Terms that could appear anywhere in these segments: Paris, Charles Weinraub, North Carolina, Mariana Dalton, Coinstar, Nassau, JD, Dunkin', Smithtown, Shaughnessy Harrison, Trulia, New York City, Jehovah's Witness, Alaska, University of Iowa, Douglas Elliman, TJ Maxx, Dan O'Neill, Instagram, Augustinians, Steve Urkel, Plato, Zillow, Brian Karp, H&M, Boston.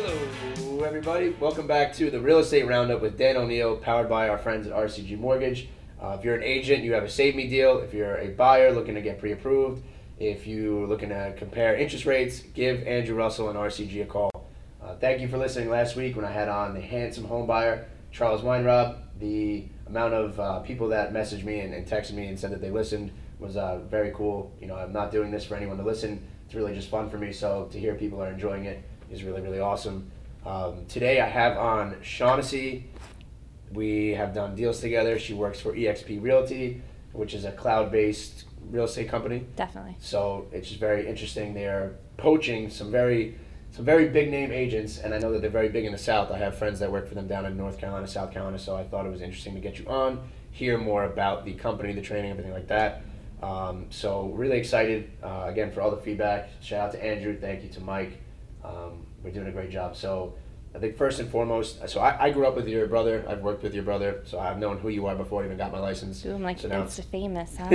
Hello, everybody. Welcome back to the Real Estate Roundup with Dan O'Neill, powered by our friends at RCG Mortgage. If you're an agent, you have a Save Me deal. If you're a buyer looking to get pre-approved, if you're looking to compare interest rates, give Andrew Russell and RCG a call. Thank you for listening last week when I had on the handsome home buyer, Charles Weinraub. The amount of people that messaged me and texted me and said that they listened was very cool. You know, I'm not doing this for anyone to listen. It's really just fun for me, so to hear people are enjoying it is really, really awesome. Today I have on Shaughnessy. We have done deals together. She works for EXP Realty, which is a cloud-based real estate company. Definitely. So it's just very interesting. They're poaching some very big name agents, and I know that they're very big in the South. I have friends that work for them down in North Carolina, South Carolina, so I thought it was interesting to get you on, hear more about the company, the training, everything like that. So really excited, again, for all the feedback. Shout out to Andrew, thank you to Mike. We're doing a great job. So I think first and foremost, so I grew up with your brother. I've worked with your brother, so I've known who you are before I even got my license. Ooh, I'm like, so that's famous, huh?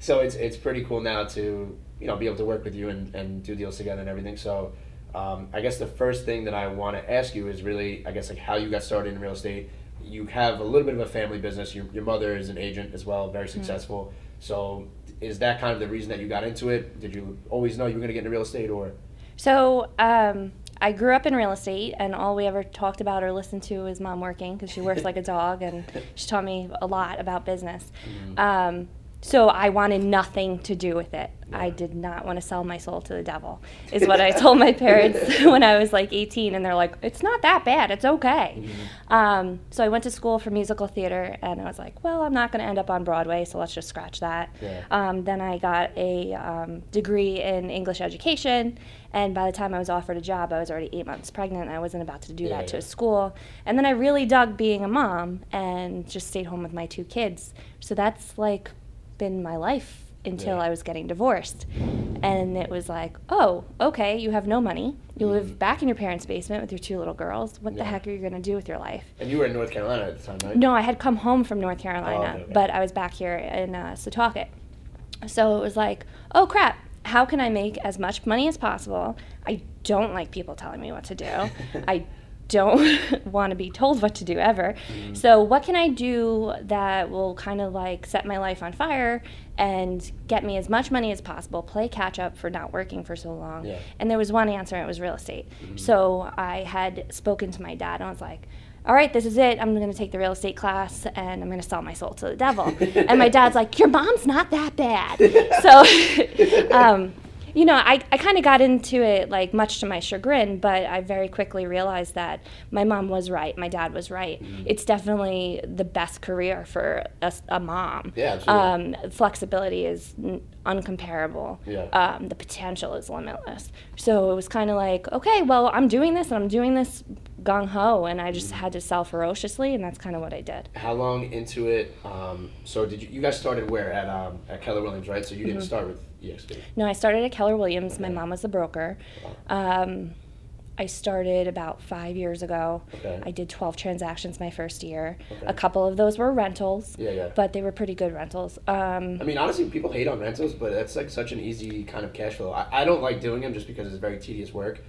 so it's pretty cool now to, you know, be able to work with you and do deals together and everything. So I guess the first thing that I want to ask you is really, I guess, like how you got started in real estate. You have a little bit of a family business. Your mother is an agent as well, very successful. Mm-hmm. So is that kind of the reason that you got into it? Did you always know you were going to get into real estate, or? So I grew up in real estate, and all we ever talked about or listened to was mom working, because she works like a dog, and she taught me a lot about business. Mm-hmm. So I wanted nothing to do with it. Yeah. I did not want to sell my soul to the devil, is what I told my parents when I was like 18, and they're like, it's not that bad, it's okay. Mm-hmm. So I went to school for musical theater, and I was like, well, I'm not going to end up on Broadway, so let's just scratch that. Yeah. Then I got a degree in English education, and by the time I was offered a job, I was already 8 months pregnant, and I wasn't about to do that to a school. And then I really dug being a mom, and just stayed home with my two kids. So that's like been my life until I was getting divorced. And it was like, oh, okay, you have no money. You live back in your parents' basement with your two little girls. What the heck are you going to do with your life? And you were in North Carolina at the time, right? No, I had come home from North Carolina, but I was back here in Sautauket. So it was like, oh, crap. How can I make as much money as possible? I don't like people telling me what to do. I don't want to be told what to do ever. Mm-hmm. So what can I do that will kind of like set my life on fire and get me as much money as possible, play catch up for not working for so long? Yeah. And there was one answer, and it was real estate. Mm-hmm. So I had spoken to my dad, and I was like, all right, this is it. I'm going to take the real estate class, and I'm going to sell my soul to the devil. And my dad's like, your mom's not that bad. So you know, I kind of got into it, like, much to my chagrin, but I very quickly realized that my mom was right, my dad was right. Mm-hmm. It's definitely the best career for a mom. Yeah, absolutely. Flexibility is uncomparable. Yeah. The potential is limitless. So it was kind of like, okay, well, I'm doing this, and I'm doing this gung-ho, and I just had to sell ferociously, and that's kind of what I did. How long into it, so did you guys started where? At Keller Williams, right? So you didn't start with EXP? No, I started at Keller Williams. Okay. My mom was the broker. I started about 5 years ago. Okay. I did 12 transactions my first year. Okay. A couple of those were rentals, but they were pretty good rentals. I mean, honestly, people hate on rentals, but that's like such an easy kind of cash flow. I don't like doing them just because it's very tedious work.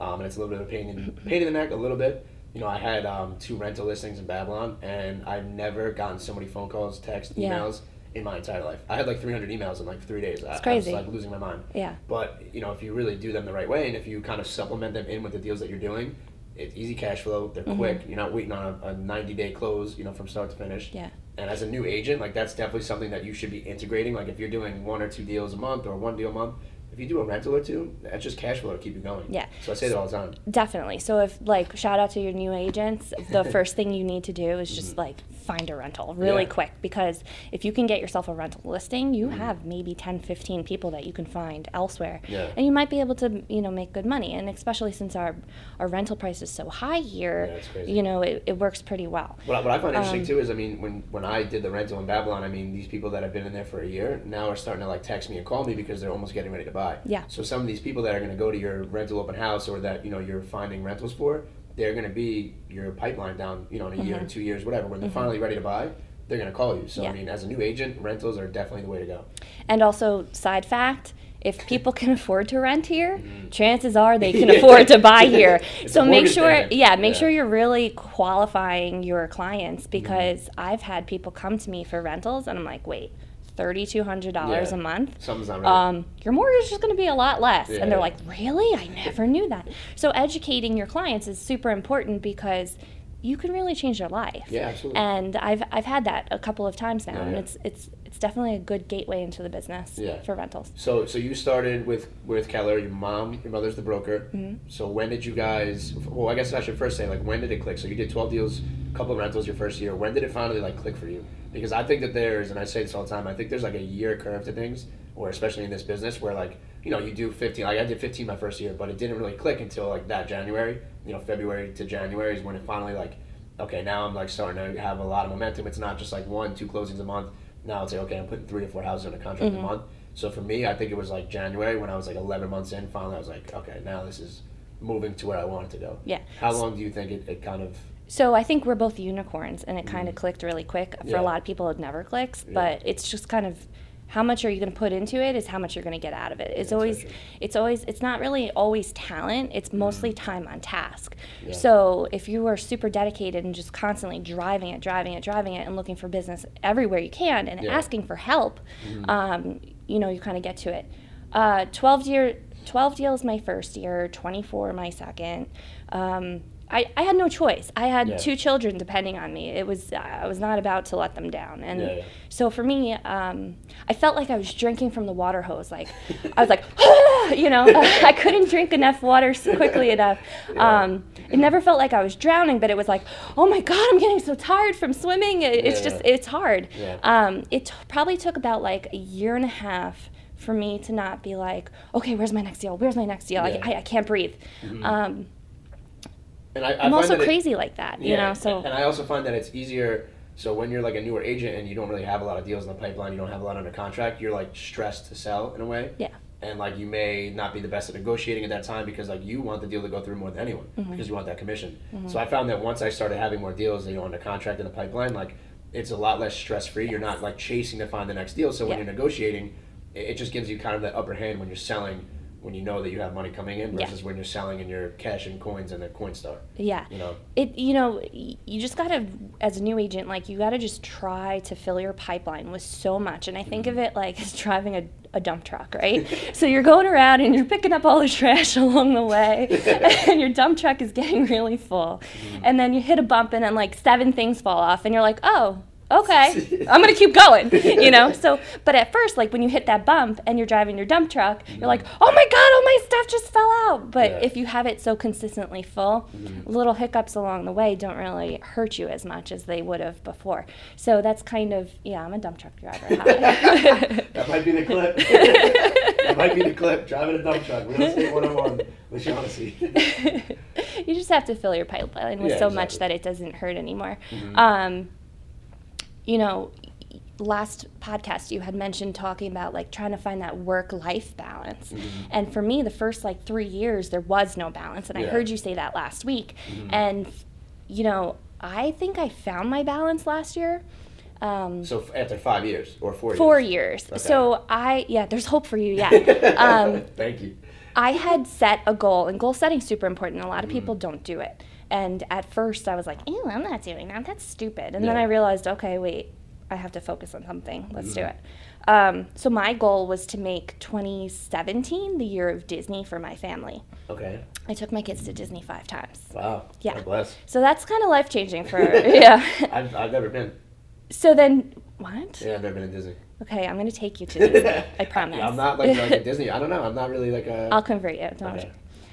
And it's a little bit of a pain in the neck, a little bit. You know, I had two rental listings in Babylon, and I've never gotten so many phone calls, texts, emails in my entire life. I had like 300 emails in like 3 days. It's crazy. I was like losing my mind. Yeah. But, you know, if you really do them the right way, and if you kind of supplement them in with the deals that you're doing, it's easy cash flow, they're quick, you're not waiting on a 90-day close, you know, from start to finish. Yeah. And as a new agent, like that's definitely something that you should be integrating. Like if you're doing one or two deals a month or one deal a month, if you do a rental or two, that's just cash flow to keep you going. Yeah. So I say that all the time. Definitely. So if, like, shout out to your new agents, the first thing you need to do is just, like, find a rental really quick, because if you can get yourself a rental listing, you have maybe 10, 15 people that you can find elsewhere. Yeah. And you might be able to, you know, make good money. And especially since our rental price is so high here, that's crazy. You know, it works pretty well. What I find interesting, too, is, I mean, when I did the rental in Babylon, I mean, these people that have been in there for a year now are starting to, like, text me and call me because they're almost getting ready to buy. Yeah. So some of these people that are going to go to your rental open house, or that, you know, you're finding rentals for, they're going to be your pipeline down, you know, in a year, 2 years, whatever. When they're finally ready to buy, they're going to call you. So, I mean, as a new agent, rentals are definitely the way to go. And also, side fact, if people can afford to rent here, chances are they can afford to buy here. So make sure, sure you're really qualifying your clients, because I've had people come to me for rentals and I'm like, wait, $3,200 a month, something's not right. Your mortgage is going to be a lot less. And they're like, really? I never knew that. So educating your clients is super important, because you can really change their life. Yeah, absolutely. And I've had that a couple of times now, and it's definitely a good gateway into the business for rentals. So you started with Keller. Your mother's the broker. Mm-hmm. So when did you guys? Well, I guess I should first say, like, when did it click? So you did 12 deals, a couple of rentals your first year. When did it finally like click for you? Because I think that there's, and I say this all the time, I think there's like a year curve to things, or especially in this business, where like, you know, you do 15. Like I did 15 my first year, but it didn't really click until like that January. You know, February to January is when it finally like, okay, now I'm like starting to have a lot of momentum. It's not just like 1-2 closings a month. Now it's like, okay, I'm putting 3 or 4 houses on a contract a month. So for me, I think it was like January when I was like 11 months in. Finally, I was like, okay, now this is moving to where I want it to go. Yeah. How long do you think it kind of? So I think we're both unicorns, and it kind of clicked really quick. For a lot of people, it never clicks, but it's just kind of, how much are you going to put into it is how much you're going to get out of it. It's it's not really always talent. It's mostly time on task. Yeah. So if you are super dedicated and just constantly driving it and looking for business everywhere you can and asking for help, you know, you kind of get to it. 12 deals my first year, 24 my second. I had no choice. I had 2 children depending on me. It was I was not about to let them down, and so for me, I felt like I was drinking from the water hose. Like I was like, you know, I couldn't drink enough water quickly enough. It never felt like I was drowning, but it was like, oh my God, I'm getting so tired from swimming. It's hard. Yeah. It probably took about like a year and a half for me to not be like, okay, where's my next deal? Like, I can't breathe. Mm-hmm. And I'm also crazy like that, you know, so. And I also find that it's easier, so when you're like a newer agent and you don't really have a lot of deals in the pipeline, you don't have a lot under contract, you're like stressed to sell in a way. Yeah. And like you may not be the best at negotiating at that time, because like you want the deal to go through more than anyone, because you want that commission. Mm-hmm. So I found that once I started having more deals, you know, under contract in the pipeline, like it's a lot less stress-free. Yes. You're not like chasing to find the next deal. So when you're negotiating, it just gives you kind of that upper hand when you're selling, when you know that you have money coming in versus when you're selling and you're cashing coins in the Coinstar. Yeah. You know? You just got to, as a new agent, like you got to just try to fill your pipeline with so much. And I think of it like as driving a dump truck, right? So you're going around and you're picking up all the trash along the way and your dump truck is getting really full. Mm-hmm. And then you hit a bump and then like 7 things fall off and you're like, oh, okay, I'm gonna keep going, you know. So, but at first, like when you hit that bump and you're driving your dump truck, you're like, oh my God, all my stuff just fell out. But if you have it so consistently full, little hiccups along the way don't really hurt you as much as they would have before. So that's kind of, I'm a dump truck driver. That might be the clip. Driving a dump truck, real estate 101 with Shaughnessy. You just have to fill your pipeline with so much that it doesn't hurt anymore. Mm-hmm. You know, last podcast you had mentioned talking about like trying to find that work-life balance. Mm-hmm. And for me, the first like 3 years, there was no balance. And I heard you say that last week. Mm-hmm. And, you know, I think I found my balance last year. So after 5 years or 4 years? 4 years. Okay. So there's hope for you, thank you. I had set a goal, and goal setting is super important. A lot of people don't do it. And at first I was like, ew, I'm not doing that. That's stupid. And then I realized, okay, wait, I have to focus on something. Let's do it. So my goal was to make 2017 the year of Disney for my family. Okay. I took my kids to Disney 5 times. Wow. Yeah. God bless. So that's kind of life-changing for I've never been. So then, what? Yeah, I've never been to Disney. Okay, I'm going to take you to Disney. I promise. I'm not like a Disney. I don't know. I'm not really like a... I'll convert you. Don't worry.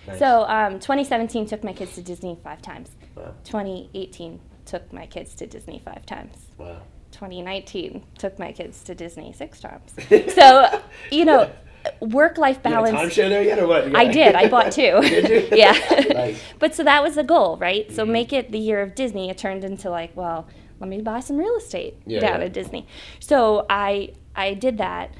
Nice. So 2017 took my kids to Disney 5 times. Wow. 2018 took my kids to Disney 5 times. Wow. 2019 took my kids to Disney 6 times. So, you know, work-life balance. You had a timeshare there yet or what? Yeah. I did. I bought 2. Did you? Yeah. Nice. But so that was the goal, right? So make it the year of Disney. It turned into like, well, let me buy some real estate at Disney. So I did that.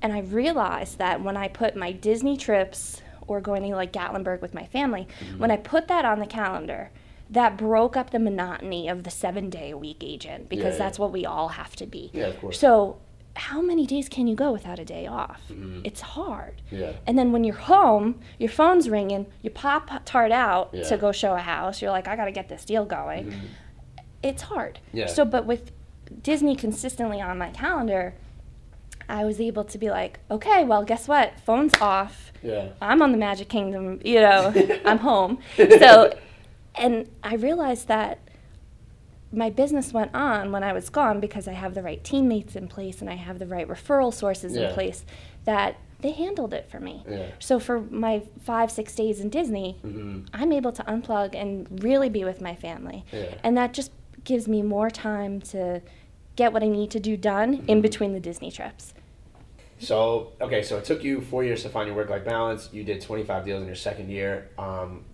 And I realized that when I put my Disney trips or going to like Gatlinburg with my family, when I put that on the calendar, that broke up the monotony of the 7-day-a-week agent because that's what we all have to be. Yeah, of course. So how many days can you go without a day off? Mm-hmm. It's hard. Yeah. And then when you're home, your phone's ringing, you Pop-Tart out to go show a house. You're like, I got to get this deal going. Mm-hmm. It's hard. Yeah. So, but with Disney consistently on my calendar, I was able to be like, okay, well, guess what? Phone's off. Yeah. I'm on the Magic Kingdom, you know, I'm home. So, and I realized that my business went on when I was gone because I have the right teammates in place and I have the right referral sources in place that they handled it for me. Yeah. So for my 5-6 days in Disney, mm-hmm. I'm able to unplug and really be with my family. Yeah. And that just gives me more time to get what I need to do done mm-hmm. in between the Disney trips. So, okay, so it took you 4 years to find your work-life balance. You did 25 deals in your second year.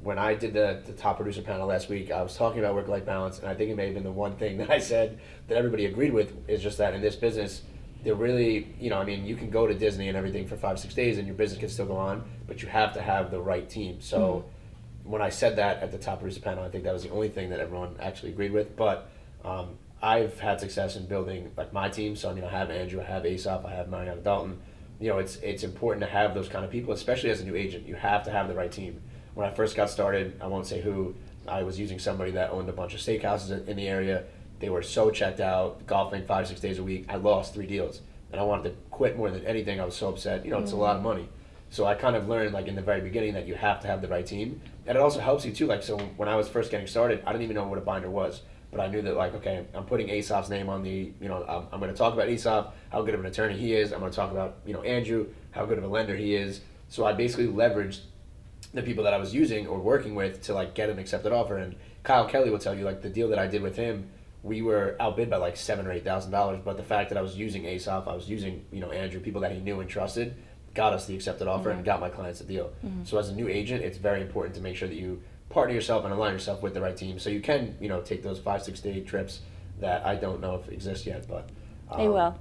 When I did the top producer panel last week, I was talking about work-life balance, and I think it may have been the one thing that I said that everybody agreed with is just that in this business, they're really, you know, I mean, you can go to Disney and everything for 5-6 days and your business can still go on, but you have to have the right team. So mm-hmm. when I said that at the top producer panel, I think that was the only thing that everyone actually agreed with. But I've had success in building like my team. So I mean, I have Andrew, I have Aesop, I have Mariana Dalton. You know, it's important to have those kind of people, especially as a new agent. You have to have the right team. When I first got started, I won't say who, I was using somebody that owned a bunch of steakhouses in the area. They were so checked out, golfing 5-6 days a week. I lost 3 deals, and I wanted to quit more than anything. I was so upset. You know, mm-hmm. it's a lot of money. So I kind of learned like in the very beginning that you have to have the right team, and it also helps you too. Like so, when I was first getting started, I didn't even know what a binder was. But I knew that, like, okay, I'm putting Aesop's name on the, you know, I'm going to talk about Aesop, how good of an attorney he is. I'm going to talk about, you know, Andrew, how good of a lender he is. So I basically leveraged the people that I was using or working with to, like, get an accepted offer. And Kyle Kelly will tell you, like, the deal that I did with him, we were outbid by, like, $7,000 or $8,000. But the fact that I was using Aesop, I was using, you know, Andrew, people that he knew and trusted, got us the accepted offer mm-hmm. and got my clients the deal. Mm-hmm. So as a new agent, it's very important to make sure that you partner yourself and align yourself with the right team, so you can, you know, take those 5-6 day trips that I don't know if exist yet, but they will.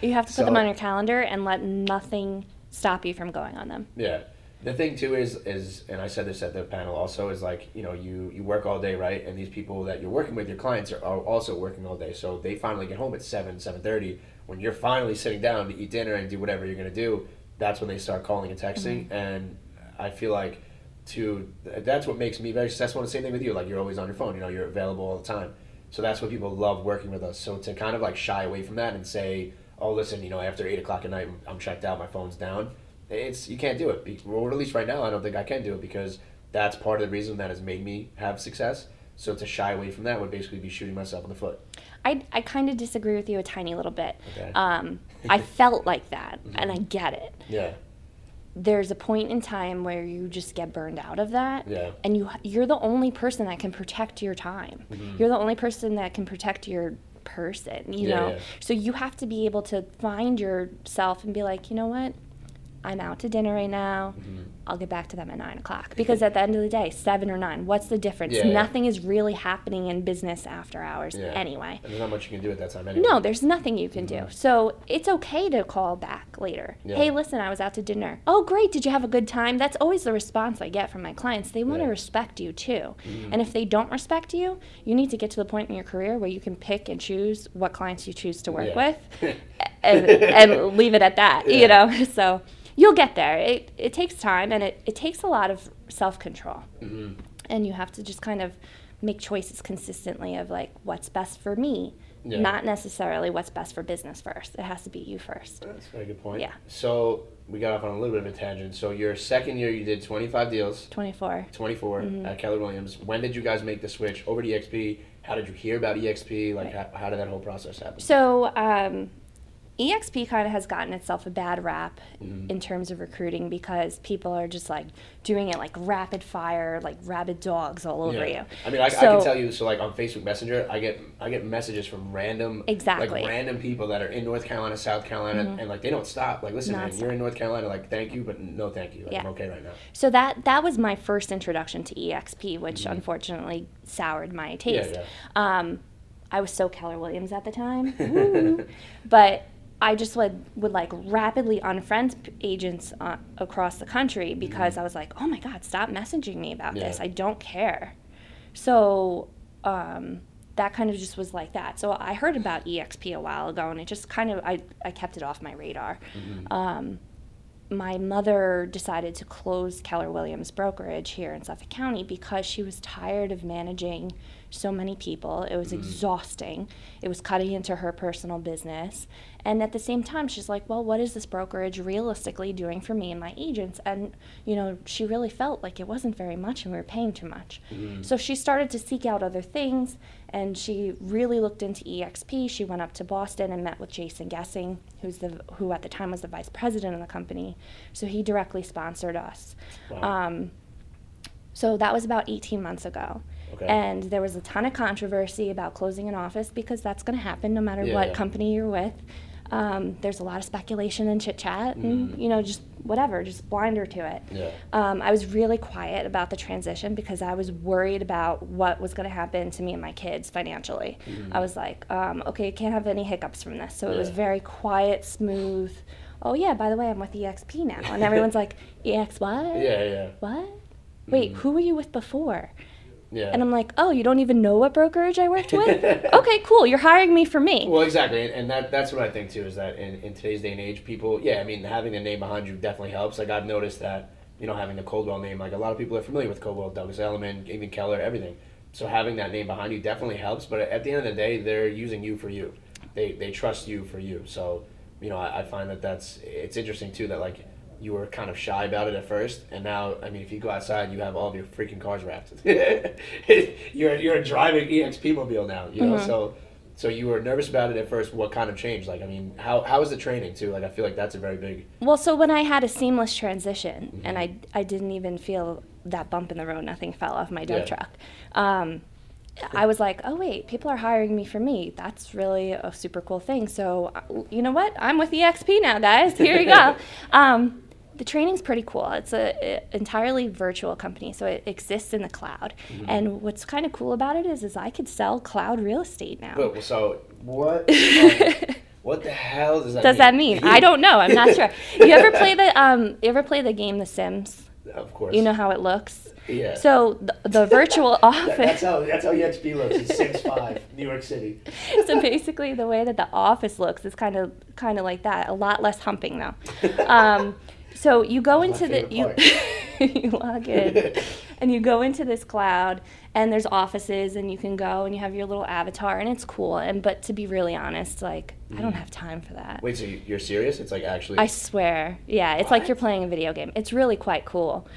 You have to put them on your calendar and let nothing stop you from going on them. Yeah, the thing too is, and I said this at the panel also, is like, you know, you work all day, right? And these people that you're working with, your clients are also working all day, so they finally get home at 7:30 when you're finally sitting down to eat dinner and do whatever you're gonna do. That's when they start calling and texting, mm-hmm. and I feel like that's what makes me very successful. And the same thing with you, like you're always on your phone, you know, you're available all the time. So that's what people love working with us. So to kind of like shy away from that and say, oh, listen, you know, after 8 o'clock at night, I'm checked out, my phone's down. You can't do it. Or at least right now, I don't think I can do it, because that's part of the reason that has made me have success. So to shy away from that would basically be shooting myself in the foot. I kind of disagree with you a tiny little bit. Okay. I felt like that, mm-hmm. and I get it. Yeah. There's a point in time where you just get burned out of that, and you're the only person that can protect your time. Mm-hmm. You're the only person that can protect your person, you know? Yeah. So you have to be able to find yourself and be like, you know what? I'm out to dinner right now. Mm-hmm. I'll get back to them at 9 o'clock. Because at the end of the day, 7 or 9, what's the difference? Yeah, nothing is really happening in business after hours anyway. And there's not much you can do at that time anyway. No, there's nothing you can mm-hmm. do. So it's okay to call back later. Yeah. Hey, listen, I was out to dinner. Oh, great. Did you have a good time? That's always the response I get from my clients. They want to respect you too. Mm-hmm. And if they don't respect you, you need to get to the point in your career where you can pick and choose what clients you choose to work with and leave it at that, you know? So you'll get there. It takes time, and it takes a lot of self-control. Mm-hmm. And you have to just kind of make choices consistently of, like, what's best for me, not necessarily what's best for business first. It has to be you first. That's a very good point. Yeah. So we got off on a little bit of a tangent. So your second year, you did 25 deals. 24 mm-hmm. at Keller Williams. When did you guys make the switch over to EXP? How did you hear about EXP? Like, how did that whole process happen? So EXP kind of has gotten itself a bad rap mm-hmm. in terms of recruiting, because people are just like doing it like rapid fire, like rabid dogs all over you. I mean, I can tell you, so like on Facebook Messenger, I get messages from random people that are in North Carolina, South Carolina, mm-hmm. and like they don't stop. Like, listen, man, you're in North Carolina, like thank you, but no thank you. Like, I'm okay right now. So that was my first introduction to EXP, which mm-hmm. unfortunately soured my taste. Yeah. I was so Keller Williams at the time. Woo. But I just would like rapidly unfriend agents across the country, because mm-hmm. I was like, oh my God, stop messaging me about this. I don't care. So that kind of just was like that. So I heard about EXP a while ago, and it just kind of, I kept it off my radar. Mm-hmm. My mother decided to close Keller Williams brokerage here in Suffolk County because she was tired of managing so many people. It was exhausting. It was cutting into her personal business. And at the same time, she's like, well, what is this brokerage realistically doing for me and my agents? And, you know, she really felt like it wasn't very much and we were paying too much. Mm-hmm. So she started to seek out other things, and she really looked into EXP. She went up to Boston and met with Jason Gessing, who at the time was the vice president of the company. So he directly sponsored us. Wow. So that was about 18 months ago. Okay. And there was a ton of controversy about closing an office because that's going to happen no matter what company you're with. There's a lot of speculation and chit-chat and, you know, just whatever, just blinder to it. Yeah. I was really quiet about the transition because I was worried about what was going to happen to me and my kids financially. Mm-hmm. I was like, okay, can't have any hiccups from this. So it was very quiet, smooth. Oh, yeah, by the way, I'm with EXP now. And everyone's like, EX what? Yeah. What? Wait, who were you with before? Yeah. And I'm like, oh, you don't even know what brokerage I worked with? Okay, cool. You're hiring me for me. Well, exactly. And that's what I think, too, is that in today's day and age, people, I mean, having the name behind you definitely helps. Like, I've noticed that, you know, having the Coldwell name, like, a lot of people are familiar with Coldwell, Douglas Elliman, even Keller, everything. So having that name behind you definitely helps. But at the end of the day, they're using you for you. They trust you for you. So, you know, I find it's interesting, too, that, like, you were kind of shy about it at first, and now, I mean, if you go outside, you have all of your freaking cars wrapped. You're a driving EXP mobile now, you know. Mm-hmm. So you were nervous about it at first. What kind of changed? Like, I mean, how was the training too? Like, I feel like that's a very big. Well, so when I had a seamless transition, and I didn't even feel that bump in the road. Nothing fell off my dump truck. I was like, oh, wait, people are hiring me for me. That's really a super cool thing. So you know what? I'm with EXP now, guys. Here you go. The training's pretty cool. It's an entirely virtual company, so it exists in the cloud. Mm-hmm. And what's kind of cool about it is I could sell cloud real estate now. But, so what? What the hell does that mean? I don't know. I'm not sure. You ever play the game The Sims? Of course. You know how it looks. Yeah. So the virtual office. That's how EXP looks. It's Sims 5, New York City. So basically, the way that the office looks is kind of like that. A lot less humping though. So you go into you log in, and you go into this cloud, and there's offices, and you can go, and you have your little avatar, and it's cool. But to be really honest, like, I don't have time for that. Wait, so you're serious? It's like actually. I swear, yeah. It's like you're playing a video game. It's really quite cool.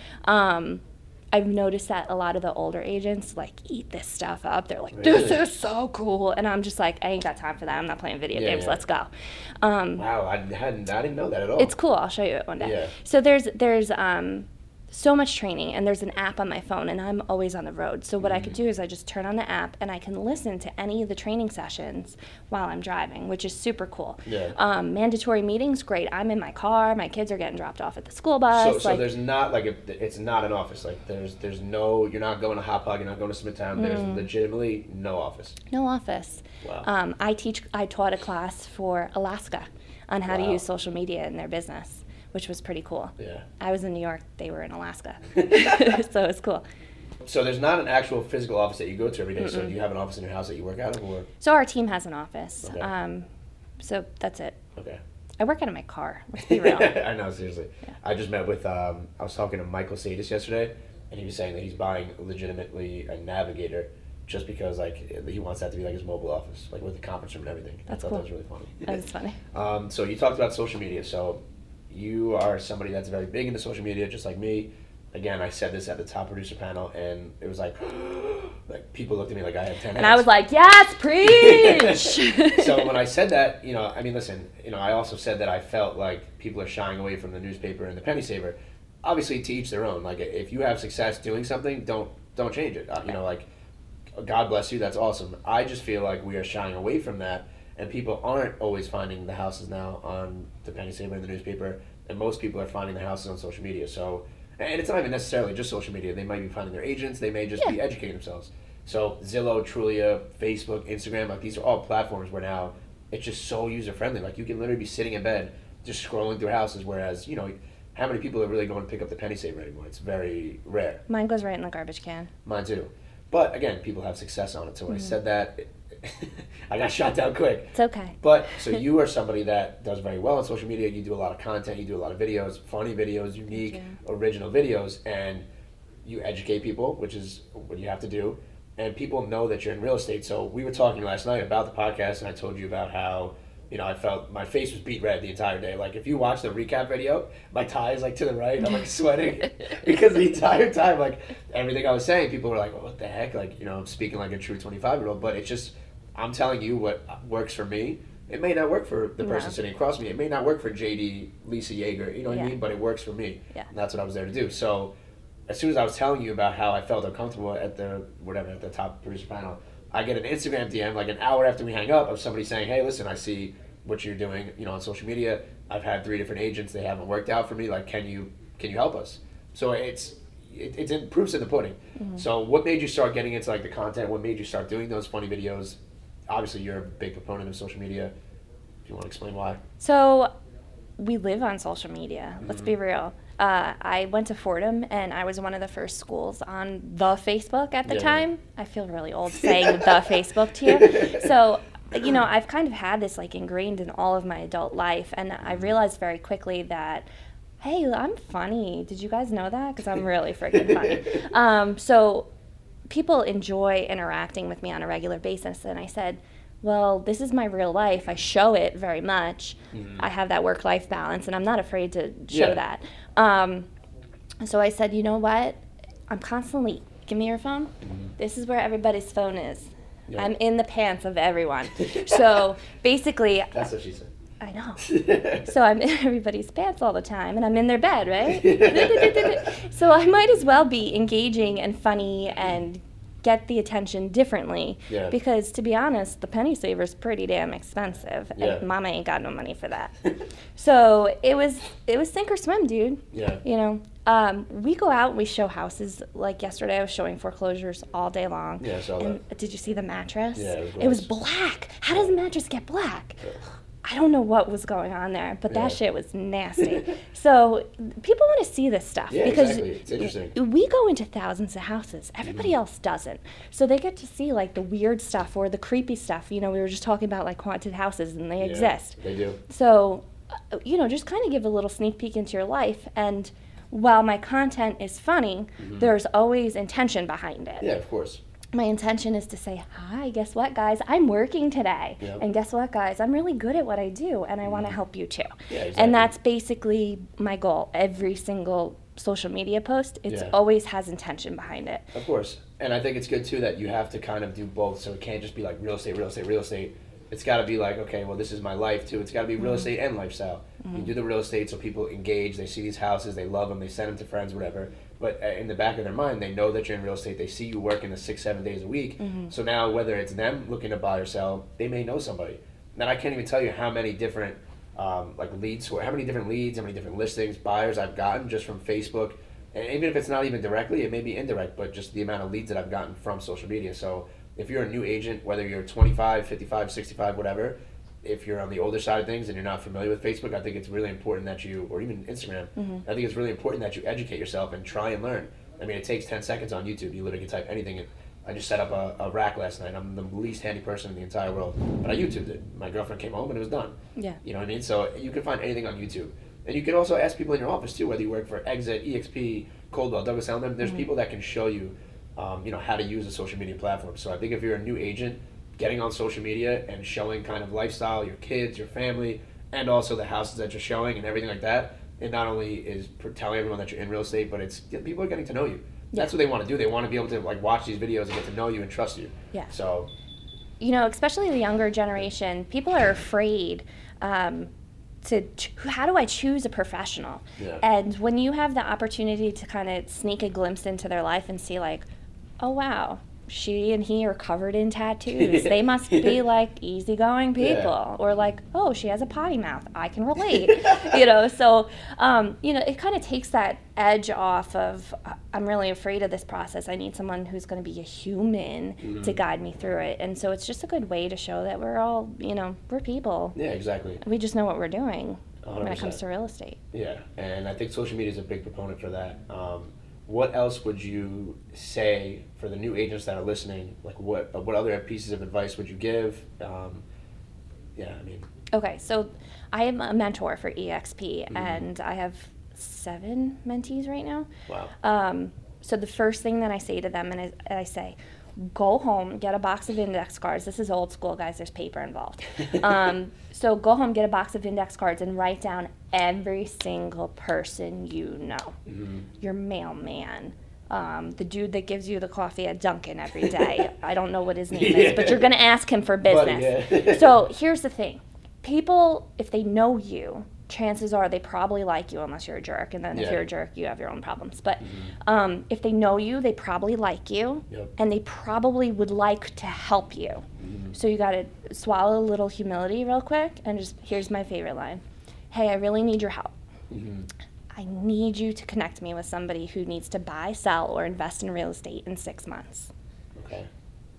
I've noticed that a lot of the older agents, like, eat this stuff up. They're like, this is so cool. And I'm just like, I ain't got time for that. I'm not playing video games. Yeah. Let's go. Wow, I didn't know that at all. It's cool. I'll show you it one day. Yeah. So there's so much training, and there's an app on my phone, and I'm always on the road. So what I could do is I just turn on the app, and I can listen to any of the training sessions while I'm driving, which is super cool. Yeah. Mandatory meetings, great. I'm in my car. My kids are getting dropped off at the school bus. So there's not like it's not an office. Like there's no, you're not going to Hop Hog, you're not going to Smithtown. There's legitimately no office. No office. Wow. I taught a class for Alaska on how to use social media in their business, which was pretty cool. Yeah. I was in New York, they were in Alaska. So it's cool. So there's not an actual physical office that you go to every day. So do you have an office in your house that you work out of? Or? So our team has an office. Okay. So that's it. Okay. I work out of my car, let's be real. I know, seriously. Yeah. I just met with, I was talking to Michael Sadis yesterday, and he was saying that he's buying legitimately a Navigator just because, like, he wants that to be like his mobile office, like with the conference room and everything. That's cool. I thought that was really funny. That was funny. So you talked about social media. So you are somebody that's very big into social media, just like me. Again, I said this at the top producer panel, and it was like people looked at me like I have 10 heads. And I was like, yes, preach! So when I said that, you know, I mean, listen, you know, I also said that I felt like people are shying away from the newspaper and the penny saver. Obviously, to each their own. Like, if you have success doing something, don't change it. You know, like, God bless you, that's awesome. I just feel like we are shying away from that. And people aren't always finding the houses now on the penny saver and the newspaper, and most people are finding the houses on social media. So, and it's not even necessarily just social media. They might be finding their agents. They may just be educating themselves. So Zillow, Trulia, Facebook, Instagram, like these are all platforms where now it's just so user-friendly. Like you can literally be sitting in bed just scrolling through houses, whereas, you know, how many people are really going to pick up the penny saver anymore? It's very rare. Mine goes right in the garbage can. Mine too. But again, people have success on it. So when I said that, I got shot down quick. It's okay. But so you are somebody that does very well on social media. You do a lot of content. You do a lot of videos, funny videos, unique, original videos, and you educate people, which is what you have to do. And people know that you're in real estate. So we were talking last night about the podcast, and I told you about how, you know, I felt my face was beat red the entire day. Like, if you watch the recap video, my tie is like to the right. I'm like sweating because the entire time, like, everything I was saying, people were like, well, what the heck? Like, you know, I'm speaking like a true 25-year-old, but it's just, I'm telling you what works for me. It may not work for the person sitting across me. It may not work for JD, Lisa Yeager, you know what I mean? But it works for me. Yeah. And that's what I was there to do. So as soon as I was telling you about how I felt uncomfortable at the, whatever, at the top producer panel, I get an Instagram DM like an hour after we hang up of somebody saying, hey, listen, I see what you're doing, you know, on social media. I've had 3 different agents. They haven't worked out for me. Like, can you help us? So it's in, proof's in the pudding. Mm-hmm. So what made you start getting into like the content? What made you start doing those funny videos? Obviously, you're a big proponent of social media. If you want to explain why. So we live on social media. Let's be real. I went to Fordham, and I was one of the first schools on the Facebook at the time. Yeah. I feel really old saying the Facebook to you. So, you know, I've kind of had this, like, ingrained in all of my adult life, and I realized very quickly that, hey, I'm funny. Did you guys know that? Because I'm really freaking funny. So people enjoy interacting with me on a regular basis, and I said, well, this is my real life. I show it very much. Mm-hmm. I have that work-life balance, and I'm not afraid to show that. So I said, you know what? I'm constantly, give me your phone. Mm-hmm. This is where everybody's phone is. Yep. I'm in the pants of everyone. So basically. That's what she said. I know. So I'm in everybody's pants all the time, and I'm in their bed, right? So I might as well be engaging and funny and get the attention differently, because to be honest, the penny saver's pretty damn expensive, and mama ain't got no money for that. So it was sink or swim, dude. Yeah. You know, we go out and we show houses. Like yesterday, I was showing foreclosures all day long. Yeah, I saw that. Did you see the mattress? Yeah, it was black. How does the mattress get black? Yeah. I don't know what was going on there, but that shit was nasty. So people want to see this stuff because it's interesting. We go into thousands of houses. Everybody else doesn't. So they get to see like the weird stuff or the creepy stuff. You know, we were just talking about like haunted houses, and they exist. They do. So, you know, just kind of give a little sneak peek into your life. And while my content is funny, there's always intention behind it. Yeah, of course. My intention is to say, hi, guess what, guys? I'm working today. Yep. And guess what, guys? I'm really good at what I do, and I want to help you too. Yeah, exactly. And that's basically my goal. Every single social media post, it always has intention behind it. Of course. And I think it's good, too, that you have to kind of do both. So it can't just be like real estate, real estate, real estate. It's got to be like, okay, well, this is my life, too. It's got to be real estate and lifestyle. Mm-hmm. You do the real estate so people engage. They see these houses. They love them. They send them to friends, whatever. But in the back of their mind, they know that you're in real estate. They see you working the 6-7 days a week. Mm-hmm. So now whether it's them looking to buy or sell, they may know somebody. And I can't even tell you how many different leads, how many different listings, buyers I've gotten just from Facebook. And even if it's not even directly, it may be indirect, but just the amount of leads that I've gotten from social media. So if you're a new agent, whether you're 25, 55, 65, whatever, if you're on the older side of things and you're not familiar with Facebook, I think it's really important that you, or even Instagram, I think it's really important that you educate yourself and try and learn. I mean, it takes 10 seconds on YouTube. You literally can type anything in. I just set up a rack last night. I'm the least handy person in the entire world, but I YouTubed it. My girlfriend came home and it was done. Yeah. You know what I mean? So you can find anything on YouTube. And you can also ask people in your office too, whether you work for Exit, EXP, Coldwell, Douglas Elliman, there's people that can show you, you know, how to use a social media platform. So I think if you're a new agent, getting on social media and showing kind of lifestyle, your kids, your family, and also the houses that you're showing and everything like that, it not only is telling everyone that you're in real estate, but it's people are getting to know you. Yeah. That's what they want to do. They want to be able to like watch these videos and get to know you and trust you. Yeah. So, you know, especially the younger generation, people are afraid how do I choose a professional? Yeah. And when you have the opportunity to kind of sneak a glimpse into their life and see like, oh, wow, she and he are covered in tattoos. They must be like easygoing people, or like, oh, she has a potty mouth. I can relate, you know. So, you know, it kind of takes that edge off of I'm really afraid of this process. I need someone who's going to be a human to guide me through it. And so it's just a good way to show that we're all, you know, we're people. Yeah, exactly. We just know what we're doing 100%. When it comes to real estate. Yeah, and I think social media is a big proponent for that. what else would you say for the new agents that are listening? Like, what other pieces of advice would you give? Okay, so I am a mentor for EXP, mm-hmm. and I have 7 mentees right now. Wow. So the first thing that I say to them, and I say, go home, get a box of index cards. This is old school, guys. There's paper involved. So go home, get a box of index cards, and write down every single person you know. Mm-hmm. Your mailman, the dude that gives you the coffee at Dunkin' every day. I don't know what his name is, but you're going to ask him for business. Buddy, yeah. So here's the thing. People, if they know you, chances are they probably like you, unless you're a jerk, and then if you're a jerk, you have your own problems. But mm-hmm. If they know you, they probably like you, and they probably would like to help you. Mm-hmm. So you got to swallow a little humility real quick, and just, here's my favorite line. Hey, I really need your help. Mm-hmm. I need you to connect me with somebody who needs to buy, sell, or invest in real estate in 6 months.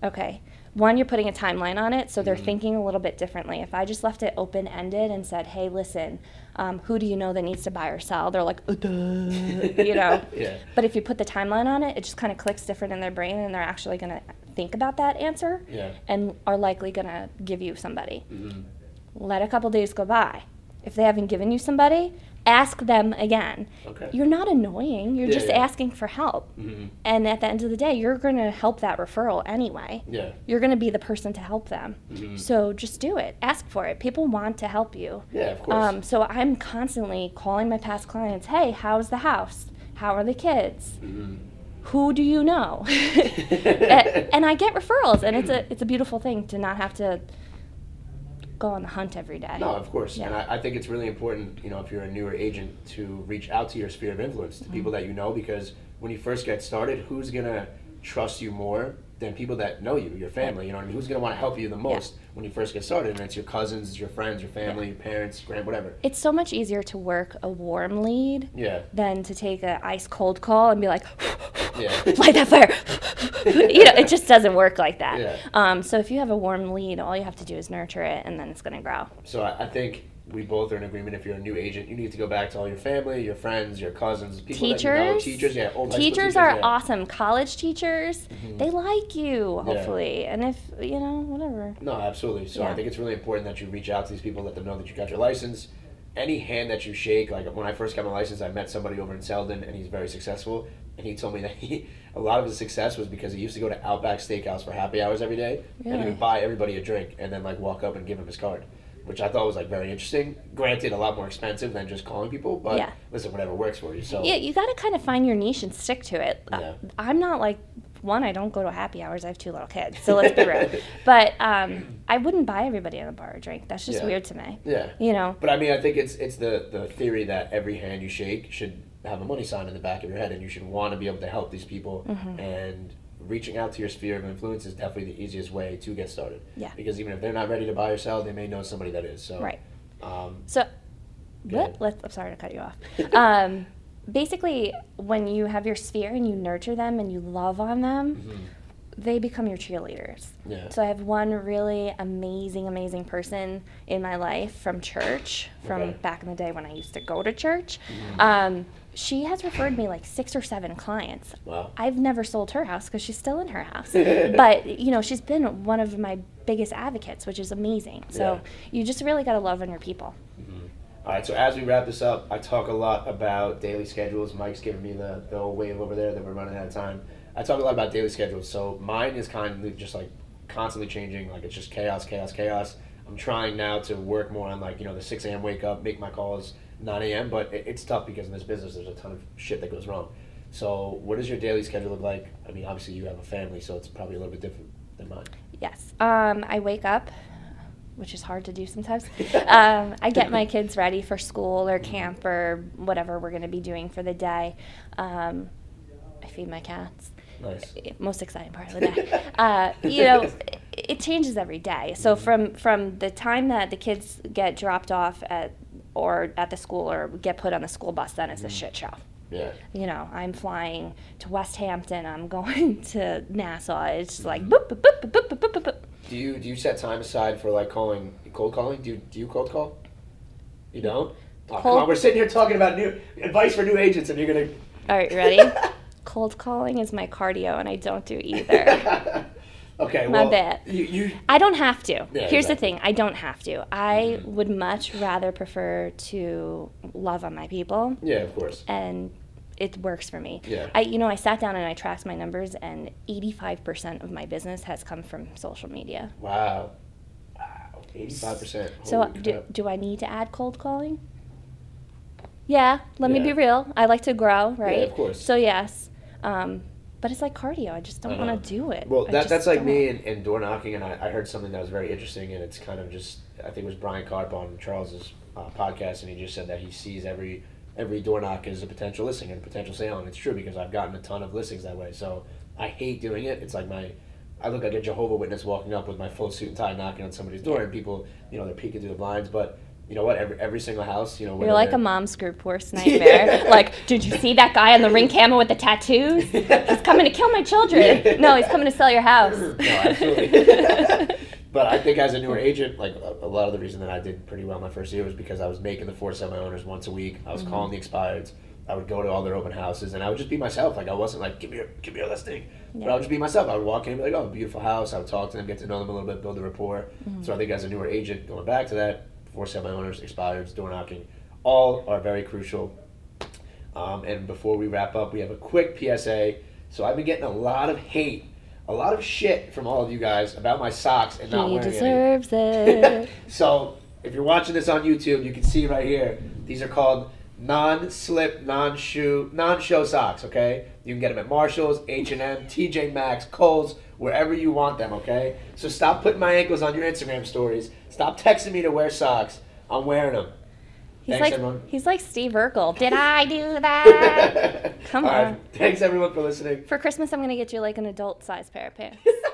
Okay. One, you're putting a timeline on it, so they're mm-hmm. thinking a little bit differently. If I just left it open-ended and said, hey, listen, who do you know that needs to buy or sell? They're like, you know. Yeah. But if you put the timeline on it, it just kind of clicks different in their brain, and they're actually going to think about that answer and are likely going to give you somebody. Mm-hmm. Let a couple days go by. If they haven't given you somebody, ask them again. Okay. You're not annoying. You're just asking for help. Mm-hmm. And at the end of the day, you're going to help that referral anyway. Yeah. You're going to be the person to help them. Mm-hmm. So just do it. Ask for it. People want to help you. Yeah, of course. So I'm constantly calling my past clients, hey, how's the house? How are the kids? Mm-hmm. Who do you know? And I get referrals, and it's a beautiful thing to not have to go on the hunt every day. No, of course. Yeah. And I think it's really important, you know, if you're a newer agent, to reach out to your sphere of influence, to mm-hmm. people that you know, because when you first get started, who's going to trust you more than people that know you, your family, you know what I mean? Who's going to want to help you the most when you first get started? And it's your cousins, it's your friends, your family, your parents, whatever. It's so much easier to work a warm lead than to take an ice cold call and be like, light that fire. You know, it just doesn't work like that. Yeah. So if you have a warm lead, all you have to do is nurture it, and then it's going to grow. So I think we both are in agreement. If you're a new agent, you need to go back to all your family, your friends, your cousins, people that you know, teachers. Yeah, old teachers are awesome. College teachers, mm-hmm. they like you, hopefully. Yeah. And if, you know, whatever. No, absolutely. So I think it's really important that you reach out to these people, let them know that you got your license. Any hand that you shake, like when I first got my license, I met somebody over in Selden, and he's very successful. And he told me that a lot of his success was because he used to go to Outback Steakhouse for happy hours every day, and he would buy everybody a drink and then like walk up and give him his card, which I thought was like very interesting. Granted, a lot more expensive than just calling people, but listen, whatever works for you. So yeah, you got to kind of find your niche and stick to it. I'm not like, I don't go to happy hours. I have 2 little kids, so let's be real. But I wouldn't buy everybody in a bar a drink. That's just weird to me. Yeah, you know. But I mean, I think it's the theory that every hand you shake should have a money sign in the back of your head, and you should want to be able to help these people, mm-hmm. and reaching out to your sphere of influence is definitely the easiest way to get started. Yeah. Because even if they're not ready to buy or sell, they may know somebody that is. So right. I'm sorry to cut you off. Basically, when you have your sphere and you nurture them and you love on them, mm-hmm. they become your cheerleaders. Yeah. So I have one really amazing person in my life from church, from back in the day when I used to go to church. Mm-hmm. She has referred me like 6 or 7 clients. Wow. I've never sold her house because she's still in her house. But, you know, she's been one of my biggest advocates, which is amazing. So you just really got to love on your people. Mm-hmm. All right, so as we wrap this up, I talk a lot about daily schedules. Mike's giving me the old wave over there that we're running out of time. I talk a lot about daily schedules, so mine is kind of just like constantly changing. Like it's just chaos. I'm trying now to work more on like, you know, the 6 a.m. wake up, make my calls 9 a.m., but it's tough because in this business there's a ton of shit that goes wrong. So what does your daily schedule look like? I mean, obviously you have a family, so it's probably a little bit different than mine. Yes. I wake up, which is hard to do sometimes. I get my kids ready for school or camp or whatever we're going to be doing for the day. I feed my cats. Nice. Most exciting part of the day. You know, it changes every day. So from the time that the kids get dropped off at the school or get put on the school bus, then it's a shit show. Yeah. You know, I'm flying to West Hampton. I'm going to Nassau. It's just like boop, boop, boop, boop, boop, boop, boop. Do you set time aside for like cold calling? Do you cold call? You don't? Oh, come on, we're sitting here talking about new advice for new agents, and you're gonna. All right, ready? cold calling is my cardio, and I don't do either. Okay, my bad. I don't have to. Yeah, here's the thing. I don't have to. I would much rather prefer to love on my people. Yeah, of course. And it works for me. Yeah. I sat down and I tracked my numbers, and 85% of my business has come from social media. Wow, 85%. So do I need to add cold calling? Yeah, let me be real. I like to grow, right? Yeah, of course. So yes. But it's like cardio. I just don't want to do it. Well, that's like me and door knocking, and I heard something that was very interesting, and it's kind of just, I think it was Brian Karp on Charles's podcast, and he just said that he sees every door knock as a potential listing and a potential sale, and it's true because I've gotten a ton of listings that way. So I hate doing it. It's like I look like a Jehovah's Witness walking up with my full suit and tie knocking on somebody's door, and people, they're peeking through the blinds, but... You know what? Every single house. You're like a mom's group worst nightmare. Yeah. Like, did you see that guy on the Ring camera with the tattoos? He's coming to kill my children. Yeah. No, he's coming to sell your house. No, absolutely. But I think as a newer agent, like a lot of the reason that I did pretty well my first year was because I was making the four semi-owners once a week. I was calling the expireds. I would go to all their open houses, and I would just be myself. Like I wasn't like, give me your listing. Yeah. But I would just be myself. I would walk in and be like, oh, beautiful house. I would talk to them, get to know them a little bit, build a rapport. Mm-hmm. So I think as a newer agent, going back to that. For semi-owners, expireds, door knocking, all are very crucial. And before we wrap up, we have a quick PSA. So I've been getting a lot of hate, a lot of shit from all of you guys about my socks and not wearing any. He deserves it. So if you're watching this on YouTube, you can see right here. These are called non-slip, non-shoe, non-show socks, okay? You can get them at Marshall's, H&M, TJ Maxx, Kohl's, wherever you want them, okay? So stop putting my ankles on your Instagram stories. Stop texting me to wear socks. I'm wearing them. He's like Steve Urkel. Did I do that? Come on. All right. Thanks, everyone, for listening. For Christmas, I'm going to get you, like, an adult-sized pair of pants.